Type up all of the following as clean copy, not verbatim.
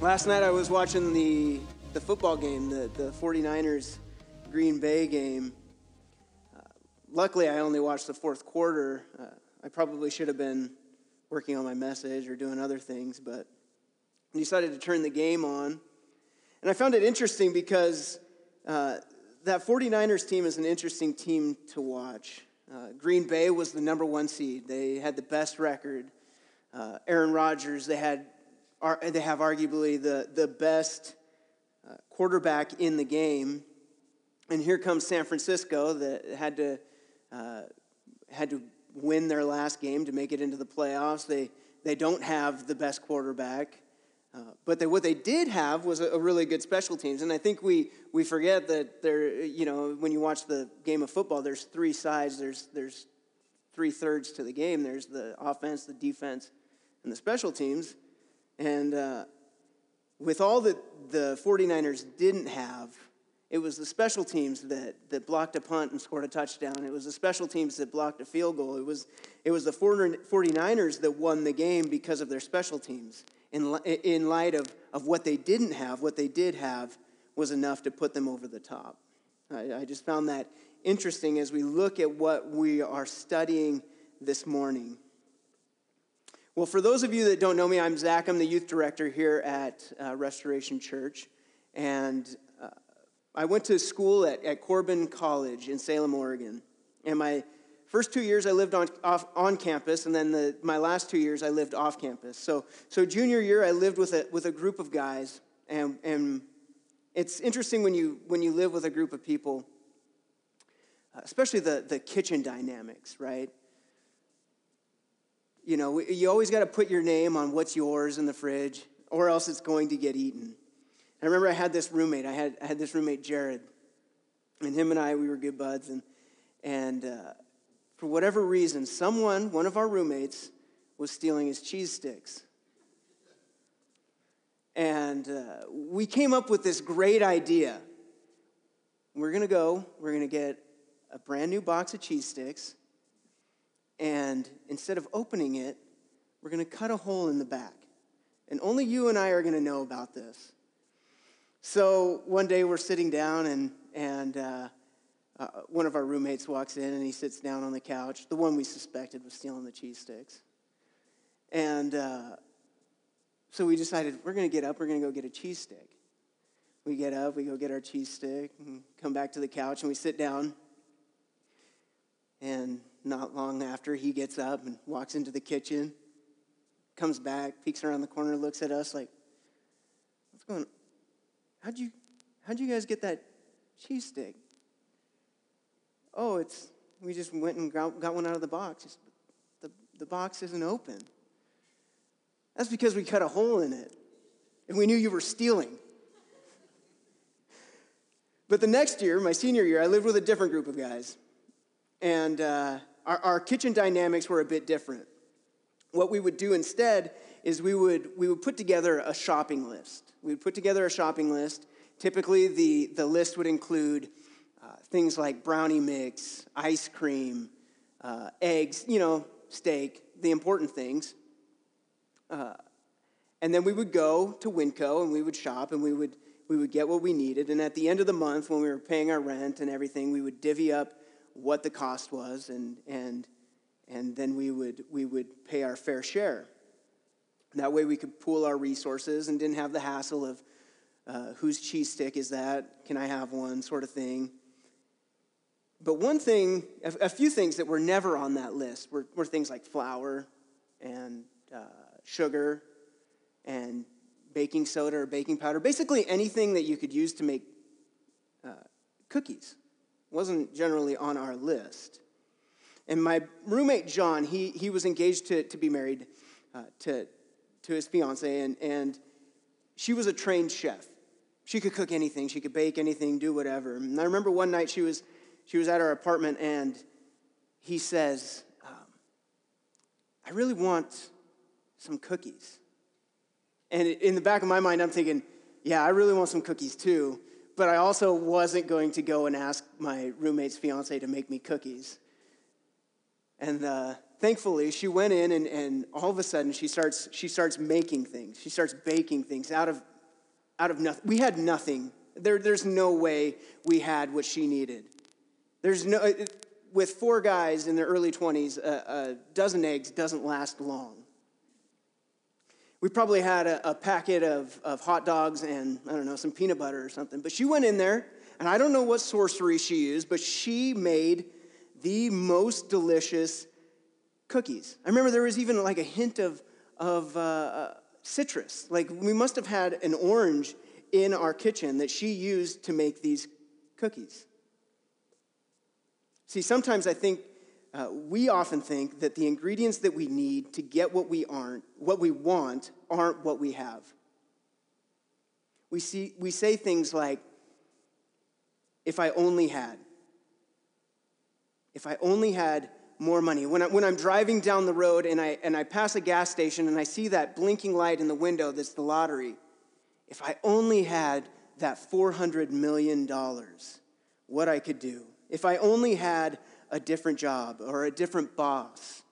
Last night I was watching the football game, the 49ers Green Bay game. Luckily, I only watched the fourth quarter. I probably should have been working on my message or doing other things, but I decided to turn the game on. And I found it interesting because that 49ers team is an interesting team to watch. Green Bay was the number one seed. They had the best record. Aaron Rodgers, they have arguably the best quarterback in the game. And here comes San Francisco that had to win their last game to make it into the playoffs. They don't have the best quarterback. But what they did have was a really good special teams. And I think we forget that there, you know, when you watch the game of football, there's three sides. There's three-thirds to the game. There's the offense, the defense, and the special teams. And with all that the 49ers didn't have, it was the special teams that blocked a punt and scored a touchdown. It was the special teams that blocked a field goal. It was the 49ers that won the game because of their special teams. In light of what they didn't have, what they did have was enough to put them over the top. I just found that interesting as we look at what we are studying this morning. Well, for those of you that don't know me, I'm Zach. I'm the youth director here at Restoration Church. And I went to school at Corbin College in Salem, Oregon. And my first 2 years I lived on campus, and then my last 2 years I lived off campus. So junior year I lived with a group of guys, and it's interesting when you live with a group of people, especially the kitchen dynamics, right? You know, you always got to put your name on what's yours in the fridge, or else it's going to get eaten. I remember I had this roommate. I had this roommate, Jared, and him and I, we were good buds. And for whatever reason, one of our roommates, was stealing his cheese sticks. And we came up with this great idea. We're going to get a brand new box of cheese sticks, and instead of opening it, we're going to cut a hole in the back. And only you and I are going to know about this. So one day we're sitting down, and one of our roommates walks in, and he sits down on the couch, the one we suspected was stealing the cheese sticks. And so we decided, we're going to get up, we're going to go get a cheese stick. We get up, we go get our cheese stick, and come back to the couch, and we sit down. And not long after, he gets up and walks into the kitchen, comes back, peeks around the corner, looks at us like, what's going on? How'd you guys get that cheese stick? Oh, we just went and got one out of the box. The box isn't open. That's because we cut a hole in it, and we knew you were stealing. But the next year, my senior year, I lived with a different group of guys, and our kitchen dynamics were a bit different. What we would do instead is we would put together a shopping list. We'd put together a shopping list. Typically, the list would include things like brownie mix, ice cream, eggs, you know, steak, the important things. And then we would go to Winco, and we would shop, and we would get what we needed. And at the end of the month, when we were paying our rent and everything, we would divvy up what the cost was, and then we would pay our fair share. That way we could pool our resources and didn't have the hassle of whose cheese stick is that? Can I have one? Sort of thing. But one thing, a few things that were never on that list were things like flour and sugar and baking soda or baking powder. Basically anything that you could use to make cookies wasn't generally on our list. And my roommate, John, he was engaged to be married to his fiance, and she was a trained chef. She could cook anything, she could bake anything, do whatever. And I remember one night she was at our apartment, and he says, "I really want some cookies." And in the back of my mind, I'm thinking, "Yeah, I really want some cookies too," but I also wasn't going to go and ask my roommate's fiance to make me cookies. And Thankfully, she went in and all of a sudden she starts making things. She starts baking things out of nothing. We had nothing. There's no way we had what she needed. With four guys in their early 20s, a dozen eggs doesn't last long. We probably had a packet of hot dogs and, I don't know, some peanut butter or something. But she went in there, and I don't know what sorcery she used, but she made the most delicious cookies. I remember there was even like a hint of citrus. Like we must have had an orange in our kitchen that she used to make these cookies. See, sometimes I think we often think that the ingredients that we need to get what we want, aren't what we have. We say things like, "If I only had." If I only had more money. When I'm driving down the road and I pass a gas station and I see that blinking light in the window that's the lottery, if I only had that $400 million, what I could do. If I only had a different job or a different boss.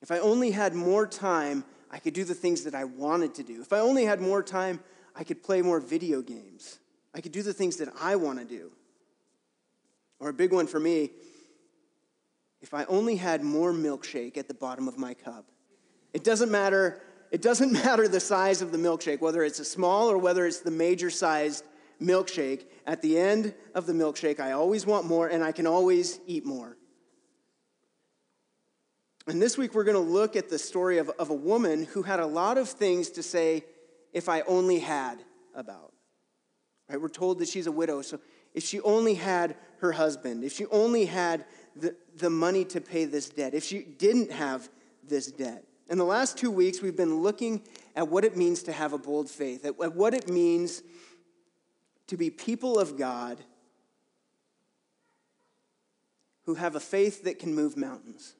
If I only had more time, I could do the things that I wanted to do. If I only had more time, I could play more video games. I could do the things that I want to do. Or a big one for me, if I only had more milkshake at the bottom of my cup. It doesn't matter the size of the milkshake, whether it's a small or whether it's the major-sized milkshake. At the end of the milkshake, I always want more, and I can always eat more. And this week, we're going to look at the story of a woman who had a lot of things to say, if I only had about. Right? We're told that she's a widow, so if she only had her husband, if she only had the money to pay this debt, if she didn't have this debt. In the last 2 weeks, we've been looking at what it means to have a bold faith, at what it means to be people of God who have a faith that can move mountains.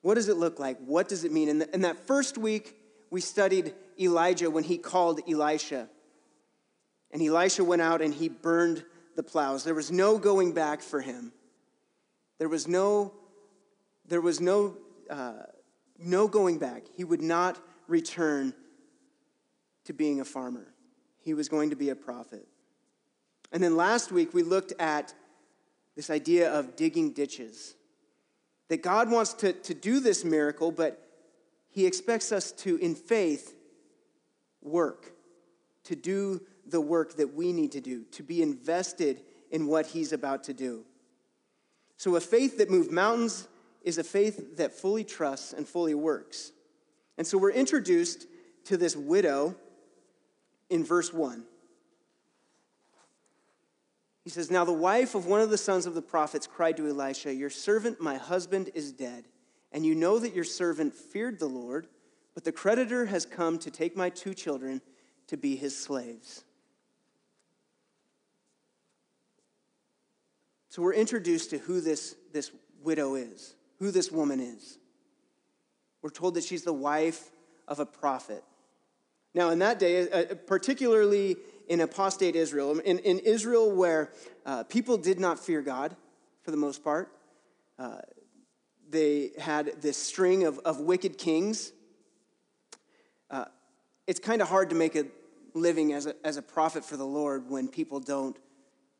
What does it look like? What does it mean? In that first week, we studied Elijah when he called Elisha. And Elisha went out and he burned the plows. There was no going back for him. There was no going back. He would not return to being a farmer. He was going to be a prophet. And then last week, we looked at this idea of digging ditches. That God wants to do this miracle, but he expects us to, in faith, work. To do the work that we need to do. To be invested in what he's about to do. So a faith that moved mountains is a faith that fully trusts and fully works. And so we're introduced to this widow in verse 1. He says, "Now the wife of one of the sons of the prophets cried to Elisha, 'Your servant, my husband, is dead. And you know that your servant feared the Lord, but the creditor has come to take my two children to be his slaves.'" So we're introduced to who this widow is, who this woman is. We're told that she's the wife of a prophet. Now, in that day, particularly in apostate Israel, in Israel where people did not fear God for the most part, they had this string of wicked kings. It's kind of hard to make a living as a prophet for the Lord when people don't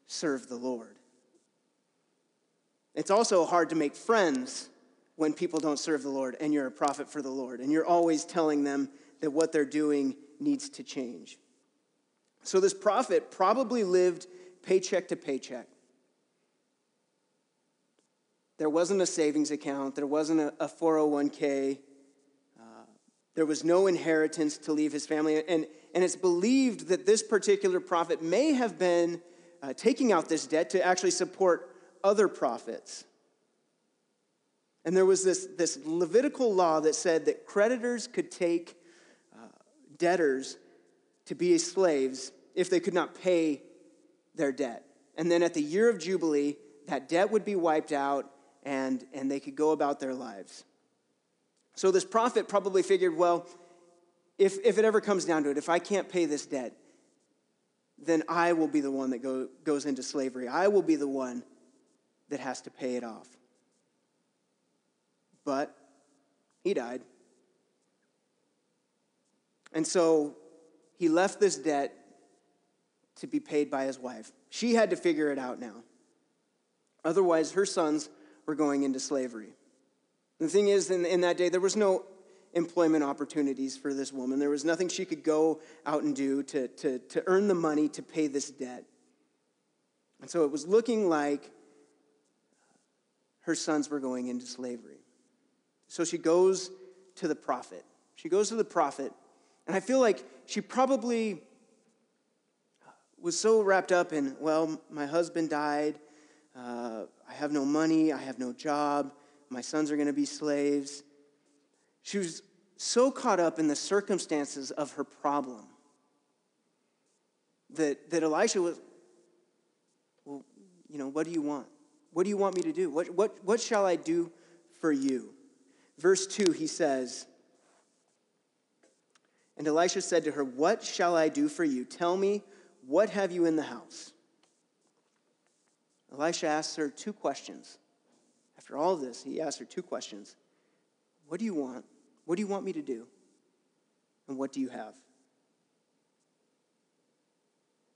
serve the Lord. It's also hard to make friends when people don't serve the Lord and you're a prophet for the Lord and you're always telling them that what they're doing needs to change. So this prophet probably lived paycheck to paycheck. There wasn't a savings account. There wasn't a 401k. There was no inheritance to leave his family. And it's believed that this particular prophet may have been taking out this debt to actually support other prophets. And there was this Levitical law that said that creditors could take debtors to be slaves if they could not pay their debt. And then at the year of Jubilee, that debt would be wiped out and they could go about their lives. So this prophet probably figured, well, if it ever comes down to it, if I can't pay this debt, then I will be the one that goes into slavery. I will be the one that has to pay it off. but he died. And so he left this debt to be paid by his wife. She had to figure it out now. Otherwise, her sons were going into slavery. The thing is, in that day, there was no employment opportunities for this woman. There was nothing she could go out and do to earn the money to pay this debt. And so it was looking like her sons were going into slavery. So she goes to the prophet. And I feel like she probably was so wrapped up in, well, my husband died. I have no money. I have no job. My sons are going to be slaves. She was so caught up in the circumstances of her problem that Elisha was, well, you know, what do you want? What do you want me to do? What shall I do for you? Verse 2, he says, and Elisha said to her, what shall I do for you? Tell me, what have you in the house? Elisha asks her two questions. After all of this, he asked her two questions. What do you want? What do you want me to do? And what do you have?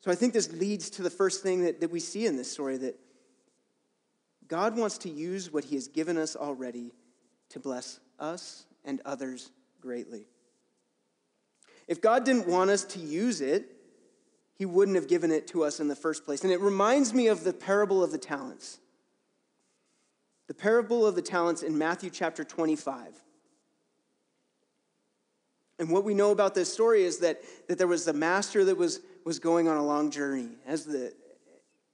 So I think this leads to the first thing that we see in this story, that God wants to use what he has given us already to bless us and others greatly. If God didn't want us to use it, he wouldn't have given it to us in the first place. And it reminds me of the parable of the talents. The parable of the talents in Matthew chapter 25. And what we know about this story is that there was the master that was going on a long journey.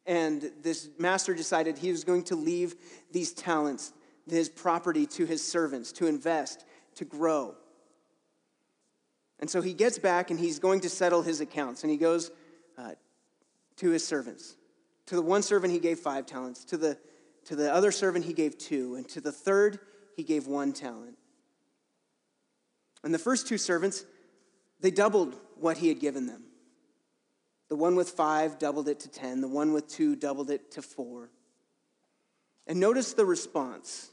And this master decided he was going to leave these talents, his property, to his servants, to invest, to grow. And so he gets back and he's going to settle his accounts. And he goes to his servants. To the one servant he gave 5 talents. To the other servant he gave 2. And to the third he gave 1 talent. And the first 2 servants, they doubled what he had given them. The one with 5 doubled it to 10. The one with 2 doubled it to 4. And notice the response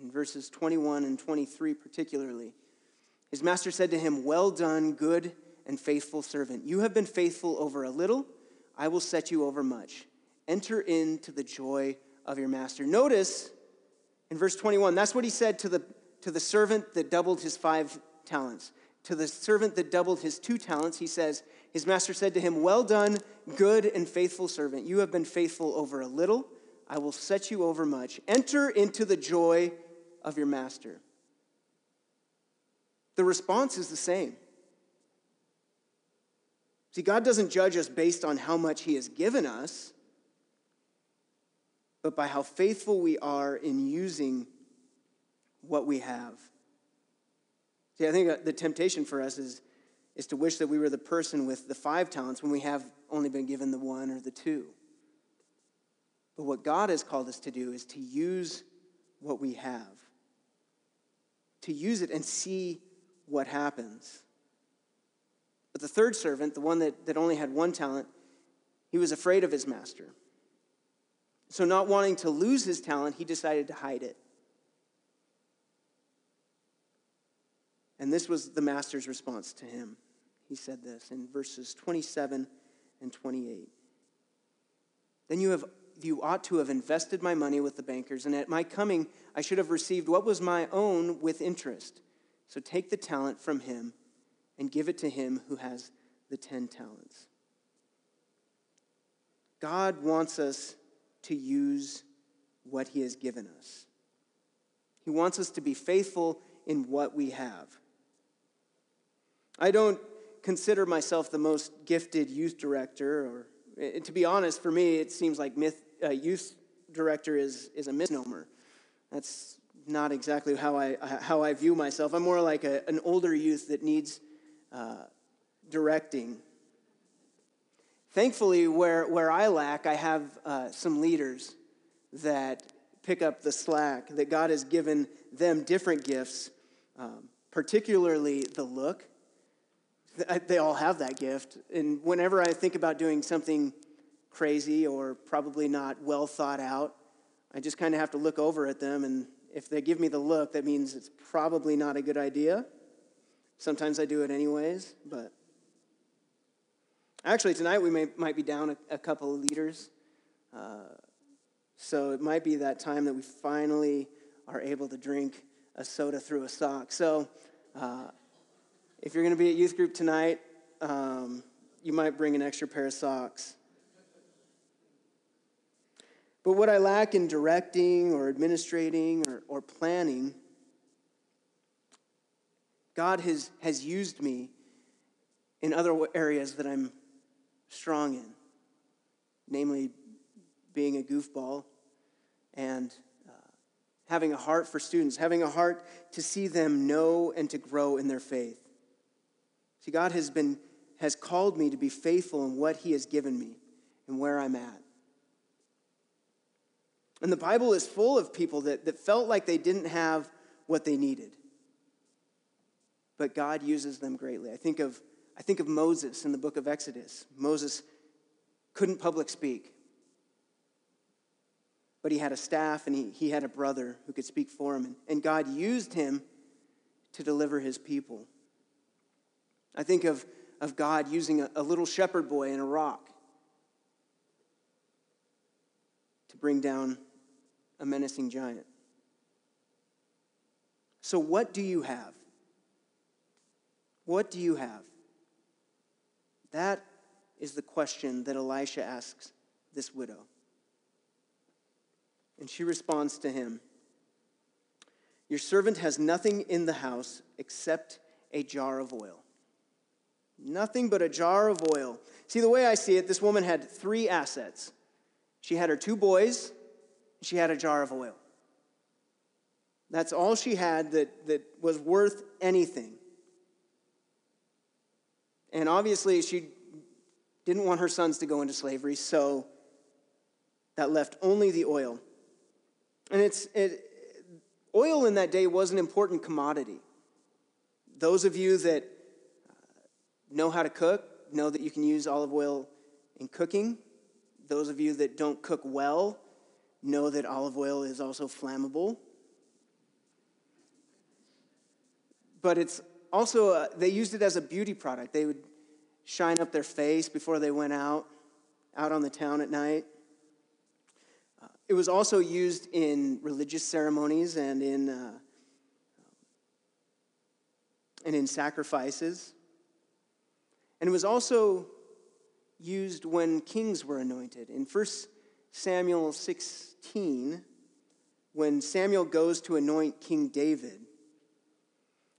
in verses 21 and 23 particularly. His master said to him, well done, good and faithful servant. You have been faithful over a little. I will set you over much. Enter into the joy of your master. Notice in verse 21, that's what he said to the servant that doubled his 5 talents. To the servant that doubled his 2 talents, he says, his master said to him, well done, good and faithful servant. You have been faithful over a little. I will set you over much. Enter into the joy of your master. The response is the same. See, God doesn't judge us based on how much he has given us, but by how faithful we are in using what we have. See, I think the temptation for us is to wish that we were the person with the 5 talents when we have only been given the 1 or the 2. But what God has called us to do is to use what we have, to use it and see what happens. But the third servant, the one that only had 1 talent, he was afraid of his master. So not wanting to lose his talent, he decided to hide it. And this was the master's response to him. He said this in verses 27 and 28. Then you ought to have invested my money with the bankers, and at my coming I should have received what was my own with interest. So take the talent from him and give it to him who has the 10 talents. God wants us to use what he has given us. He wants us to be faithful in what we have. I don't consider myself the most gifted youth director, or to be honest, for me, it seems like youth director is a misnomer. That's not exactly how I view myself. I'm more like an older youth that needs directing. Thankfully, where I lack, I have some leaders that pick up the slack, that God has given them different gifts, particularly the look. They all have that gift. And whenever I think about doing something crazy or probably not well thought out, I just kind of have to look over at them and If they give me the look, that means it's probably not a good idea. Sometimes I do it anyways, but actually tonight we might be down a couple of leaders. So it might be that time that we finally are able to drink a soda through a sock. So if you're going to be at youth group tonight, you might bring an extra pair of socks. But what I lack in directing or administrating or planning, God has used me in other areas that I'm strong in, namely being a goofball and having a heart for students, having a heart to see them know and to grow in their faith. See, God has called me to be faithful in what he has given me and where I'm at. And the Bible is full of people that felt like they didn't have what they needed, but God uses them greatly. I think of Moses in the book of Exodus. Moses couldn't public speak, but he had a staff and he had a brother who could speak for him. And God used him to deliver his people. I think of God using a little shepherd boy in Iraq to bring down a menacing giant. So what do you have? What do you have? That is the question that Elisha asks this widow. And she responds to him, "Your servant has nothing in the house except a jar of oil." Nothing but a jar of oil. See, the way I see it, this woman had three assets. She had her two boys, and she had a jar of oil. That's all she had that was worth anything. And obviously, she didn't want her sons to go into slavery, so that left only the oil. And oil in that day was an important commodity. Those of you that know how to cook know that you can use olive oil in cooking. Those of you that don't cook well know that olive oil is also flammable. But it's also, they used it as a beauty product. They would shine up their face before they went out on the town at night. It was also used in religious ceremonies and in sacrifices. And it was also used when kings were anointed. In 1 Samuel 16, when Samuel goes to anoint King David,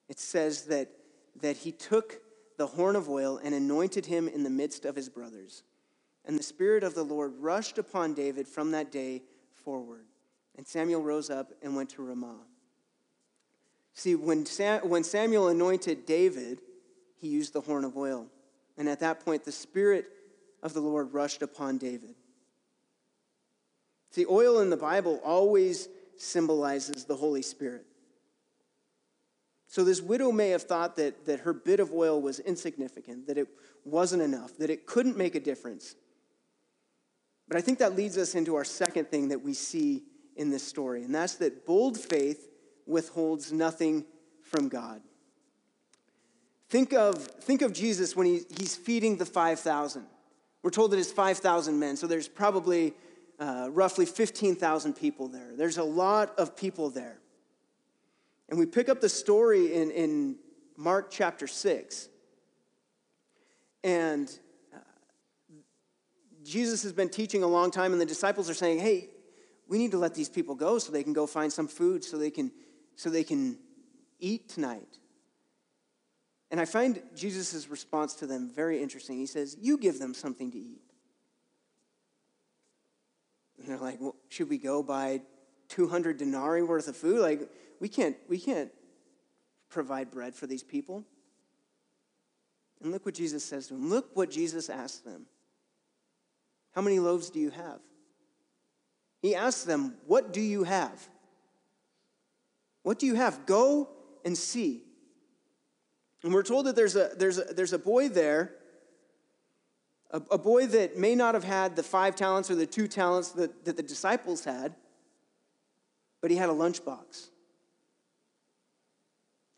it says that he took the horn of oil and anointed him in the midst of his brothers. And the Spirit of the Lord rushed upon David from that day forward. And Samuel rose up and went to Ramah. See, when Samuel anointed David, he used the horn of oil. And at that point, the Spirit of the Lord rushed upon David. See, oil in the Bible always symbolizes the Holy Spirit. So this widow may have thought that her bit of oil was insignificant, that it wasn't enough, that it couldn't make a difference. But I think that leads us into our second thing that we see in this story, and that's that bold faith withholds nothing from God. Think of Jesus when he's feeding the 5,000. We're told that it's 5,000 men, so there's probably roughly 15,000 people there. There's a lot of people there. And we pick up the story in Mark chapter 6. And Jesus has been teaching a long time, and the disciples are saying, "Hey, we need to let these people go so they can go find some food, so they can eat tonight." And I find Jesus' response to them very interesting. He says, "You give them something to eat." And they're like, "Well, should we go buy 200 denarii worth of food? Like, we can't provide bread for these people." And look what Jesus says to them. Look what Jesus asked them. "How many loaves do you have?" He asked them, "What do you have? What do you have? Go and see." And we're told that there's a boy there, a boy that may not have had the 5 talents or the 2 talents that the disciples had, but he had a lunchbox.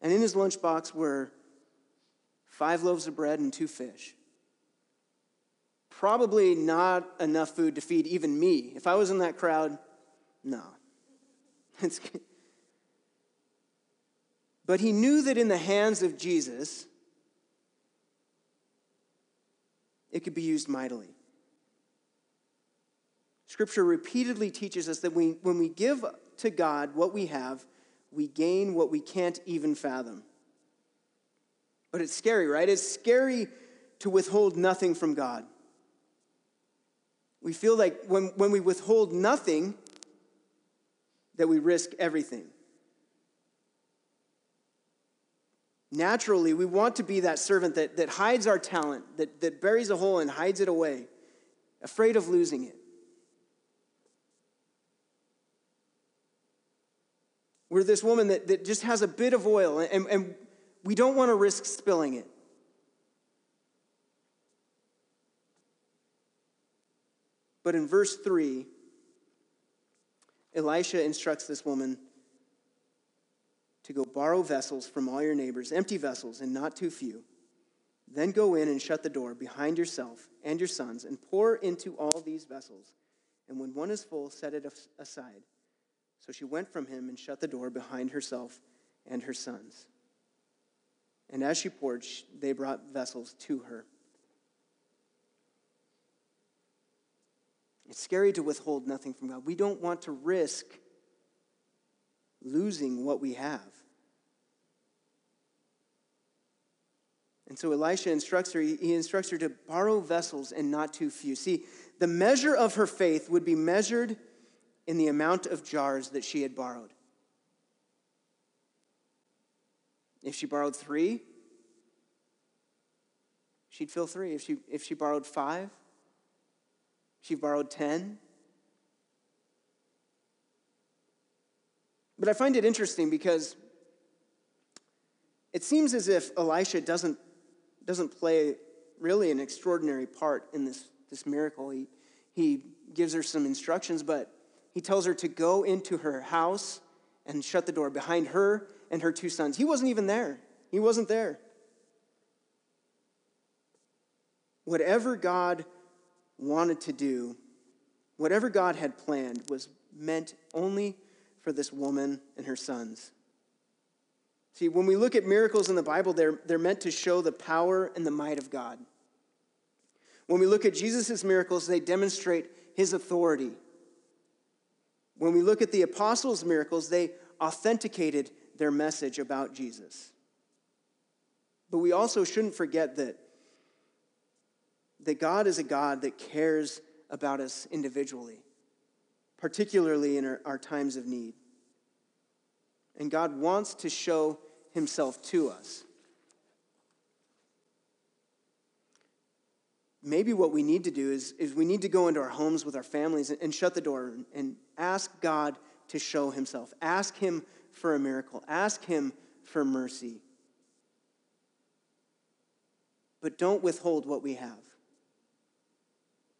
And in his lunchbox were 5 loaves of bread and 2 fish. Probably not enough food to feed even me. If I was in that crowd, no. It's good. But he knew that in the hands of Jesus, it could be used mightily. Scripture repeatedly teaches us that when we give to God what we have, we gain what we can't even fathom. But it's scary, right? It's scary to withhold nothing from God. We feel like when we withhold nothing, that we risk everything. Naturally, we want to be that servant that hides our talent, that buries a hole and hides it away, afraid of losing it. We're this woman that just has a bit of oil, and we don't want to risk spilling it. But in verse 3, Elisha instructs this woman to go borrow vessels from all your neighbors, empty vessels and not too few. Then go in and shut the door behind yourself and your sons and pour into all these vessels. And when one is full, set it aside. So she went from him and shut the door behind herself and her sons. And as she poured, they brought vessels to her. It's scary to withhold nothing from God. We don't want to risk losing what we have. And so Elisha instructs her, he instructs her to borrow vessels and not too few. See, the measure of her faith would be measured in the amount of jars that she had borrowed. If she borrowed 3, she'd fill 3. If she borrowed 5, she borrowed 10. But I find it interesting because it seems as if Elisha doesn't play really an extraordinary part in this miracle. He gives her some instructions, but he tells her to go into her house and shut the door behind her and her 2 sons. He wasn't even there. He wasn't there. Whatever God wanted to do, whatever God had planned, was meant only for this woman and her sons. See, when we look at miracles in the Bible, they're meant to show the power and the might of God. When we look at Jesus' miracles, they demonstrate his authority. When we look at the apostles' miracles, they authenticated their message about Jesus. But we also shouldn't forget that God is a God that cares about us individually, particularly in our times of need. And God wants to show himself to us. Maybe what we need to do is we need to go into our homes with our families and shut the door and ask God to show himself. Ask him for a miracle. Ask him for mercy. But don't withhold what we have.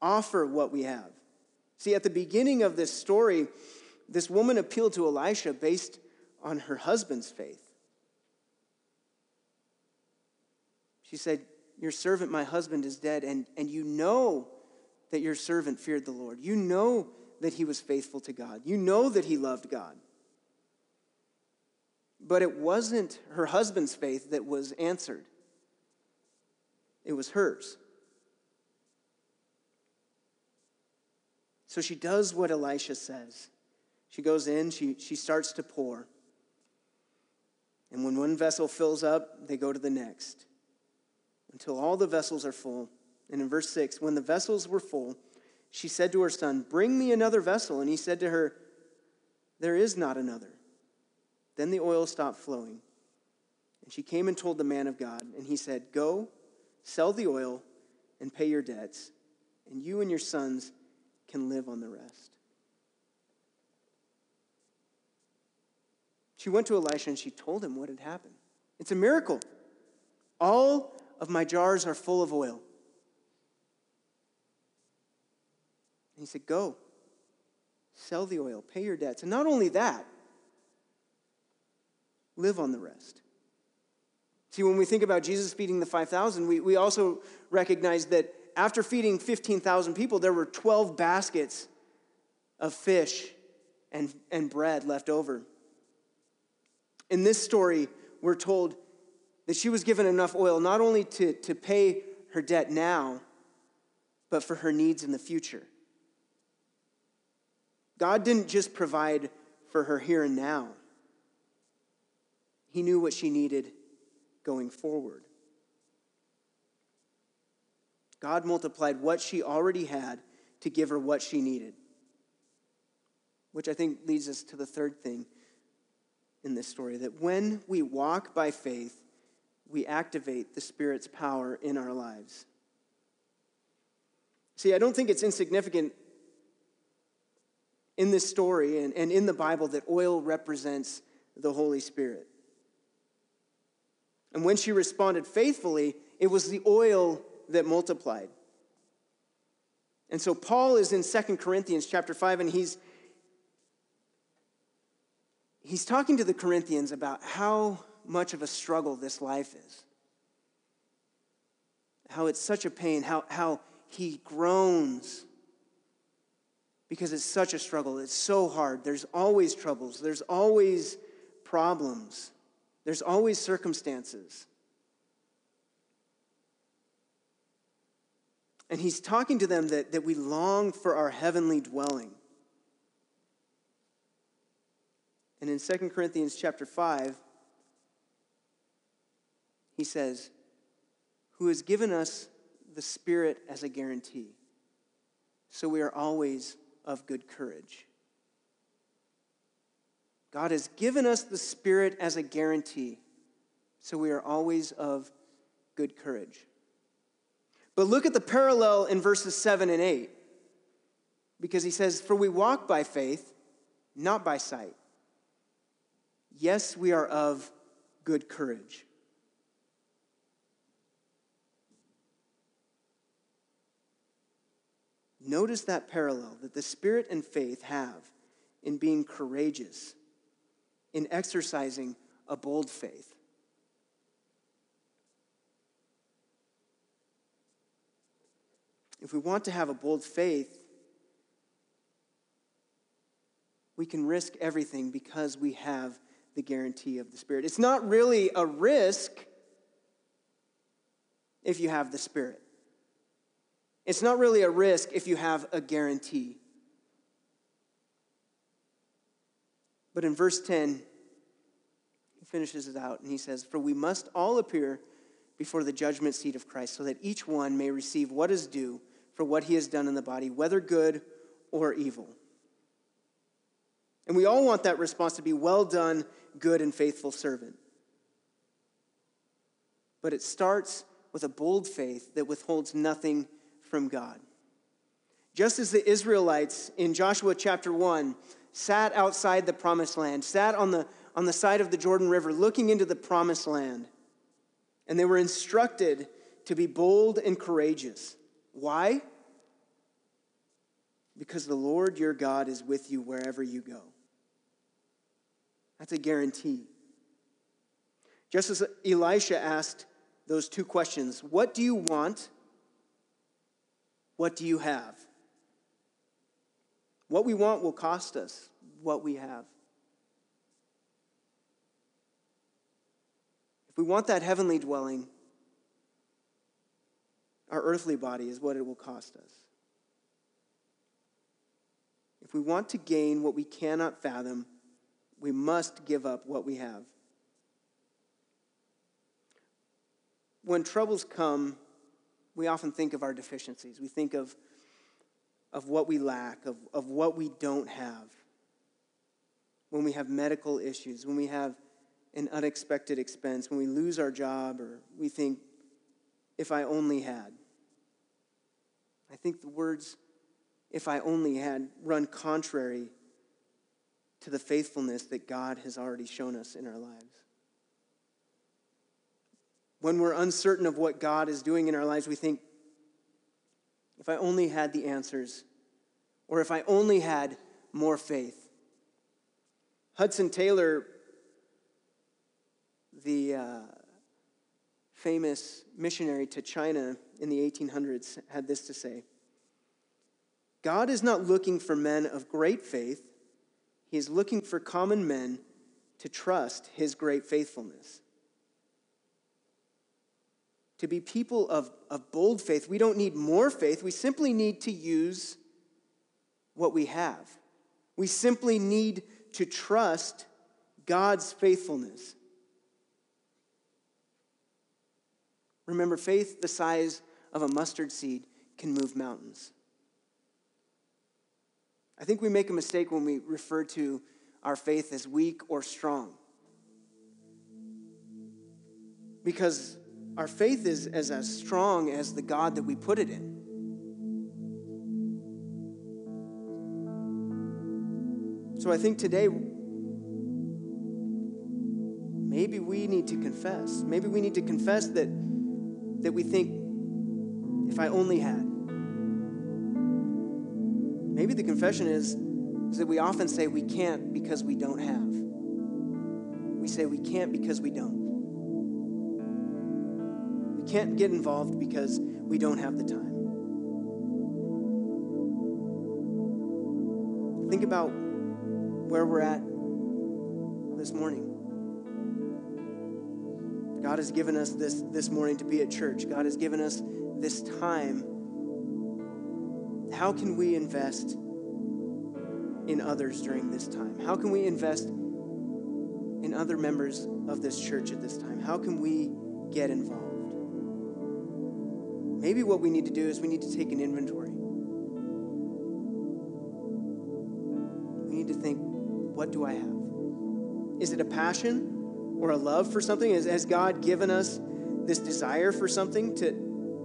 Offer what we have. See, at the beginning of this story, this woman appealed to Elisha based on her husband's faith. She said, your servant, my husband, is dead, and you know that your servant feared the Lord. You know that he was faithful to God. You know that he loved God. But it wasn't her husband's faith that was answered. It was hers. So she does what Elisha says. She goes in, she starts to pour. And when one vessel fills up, they go to the next, until all the vessels are full. And in verse 6, when the vessels were full, she said to her son, bring me another vessel. And he said to her, there is not another. Then the oil stopped flowing. And she came and told the man of God. And he said, go, sell the oil, and pay your debts, and you and your sons can live on the rest. She went to Elisha and she told him what had happened. It's a miracle. All of my jars are full of oil. And he said, go, Sell the oil, pay your debts. And not only that, live on the rest. See, when we think about Jesus feeding the 5,000, we also recognize that after feeding 15,000 people, there were 12 baskets of fish and bread left over. In this story, we're told that she was given enough oil not only to pay her debt now, but for her needs in the future. God didn't just provide for her here and now. He knew what she needed going forward. God multiplied what she already had to give her what she needed, which I think leads us to the third thing in this story, that when we walk by faith, we activate the Spirit's power in our lives. See, I don't think it's insignificant in this story and in the Bible that oil represents the Holy Spirit. And when she responded faithfully, it was the oil that multiplied. And so Paul is in 2 Corinthians chapter 5, and he's talking to the Corinthians about how much of a struggle this life is. How it's such a pain, how he groans because it's such a struggle. It's so hard. There's always troubles. There's always problems. There's always circumstances. And he's talking to them that we long for our heavenly dwelling. And in 2 Corinthians chapter 5, he says, who has given us the Spirit as a guarantee, so we are always of good courage. God has given us the Spirit as a guarantee, so we are always of good courage. But look at the parallel in verses 7 and 8, because he says, for we walk by faith, not by sight. Yes, we are of good courage. Notice that parallel that the Spirit and faith have in being courageous, in exercising a bold faith. If we want to have a bold faith, we can risk everything because we have the guarantee of the Spirit. It's not really a risk if you have the Spirit. It's not really a risk if you have a guarantee. But in verse 10, he finishes it out and he says, for we must all appear before the judgment seat of Christ so that each one may receive what is due for what he has done in the body, whether good or evil. And we all want that response to be, well done, good and faithful servant. But it starts with a bold faith that withholds nothing from God. Just as the Israelites in Joshua chapter 1 sat outside the promised land, sat on the side of the Jordan River looking into the promised land, and they were instructed to be bold and courageous. Why? Because the Lord your God is with you wherever you go. That's a guarantee. Just as Elisha asked those two questions, what do you want? What do you have? What we want will cost us what we have. If we want that heavenly dwelling, our earthly body is what it will cost us. If we want to gain what we cannot fathom, we must give up what we have. When troubles come, we often think of our deficiencies. We think of what we lack, of what we don't have. When we have medical issues, when we have an unexpected expense, when we lose our job, or we think, if I only had. I think the words, if I only had, run contrary to the faithfulness that God has already shown us in our lives. When we're uncertain of what God is doing in our lives, we think, if I only had the answers, or if I only had more faith. Hudson Taylor, the famous missionary to China in the 1800s, had this to say: God is not looking for men of great faith. He is looking for common men to trust his great faithfulness. To be people of bold faith, we don't need more faith. We simply need to use what we have. We simply need to trust God's faithfulness. Remember, faith the size of a mustard seed can move mountains. I think we make a mistake when we refer to our faith as weak or strong, because our faith is as strong as the God that we put it in. So I think today, maybe we need to confess. Maybe we need to confess that we think, if I only had. Maybe the confession is that we often say we can't because we don't have. We say we can't because we don't. We can't get involved because we don't have the time. Think about where we're at this morning. God has given us this morning to be at church. God has given us this time. How can we invest in others during this time? How can we invest in other members of this church at this time? How can we get involved? Maybe what we need to do is we need to take an inventory. We need to think, what do I have? Is it a passion or a love for something? Has God given us this desire for something?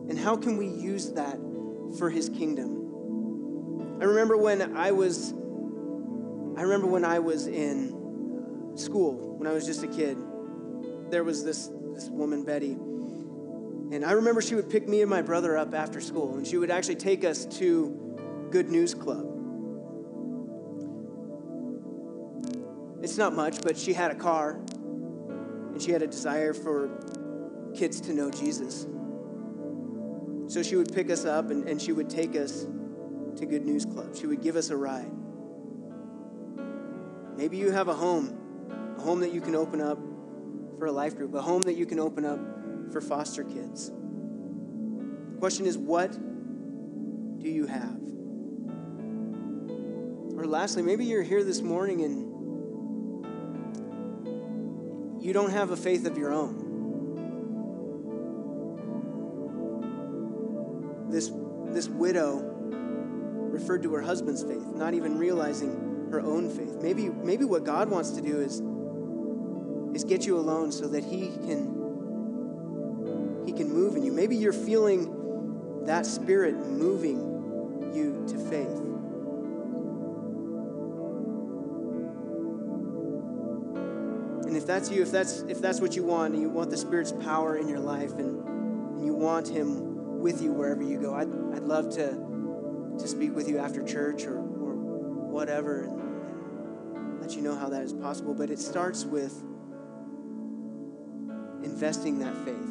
And how can we use that for his kingdom? I remember when I was in school, when I was just a kid, there was this woman, Betty, and I remember she would pick me and my brother up after school, and she would actually take us to Good News Club. It's not much, but she had a car, and she had a desire for kids to know Jesus. So she would pick us up, and she would take us to Good News Club. She would give us a ride. Maybe you have a home that you can open up for a life group, a home that you can open up for foster kids. The question is, what do you have? Or lastly, maybe you're here this morning and you don't have a faith of your own. This widow referred to her husband's faith, not even realizing her own faith. Maybe what God wants to do is get you alone so that he can move in you. Maybe you're feeling that Spirit moving you to faith. And if that's you, if that's what you want, and you want the Spirit's power in your life, and you want him with you wherever you go, I'd love to speak with you after church or whatever and let you know how that is possible. But it starts with investing that faith,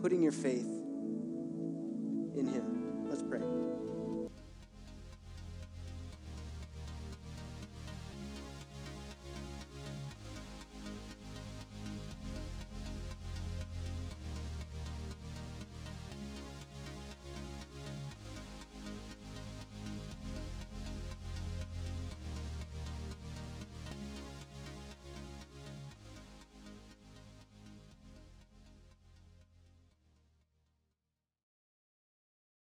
putting your faith in him. Let's pray.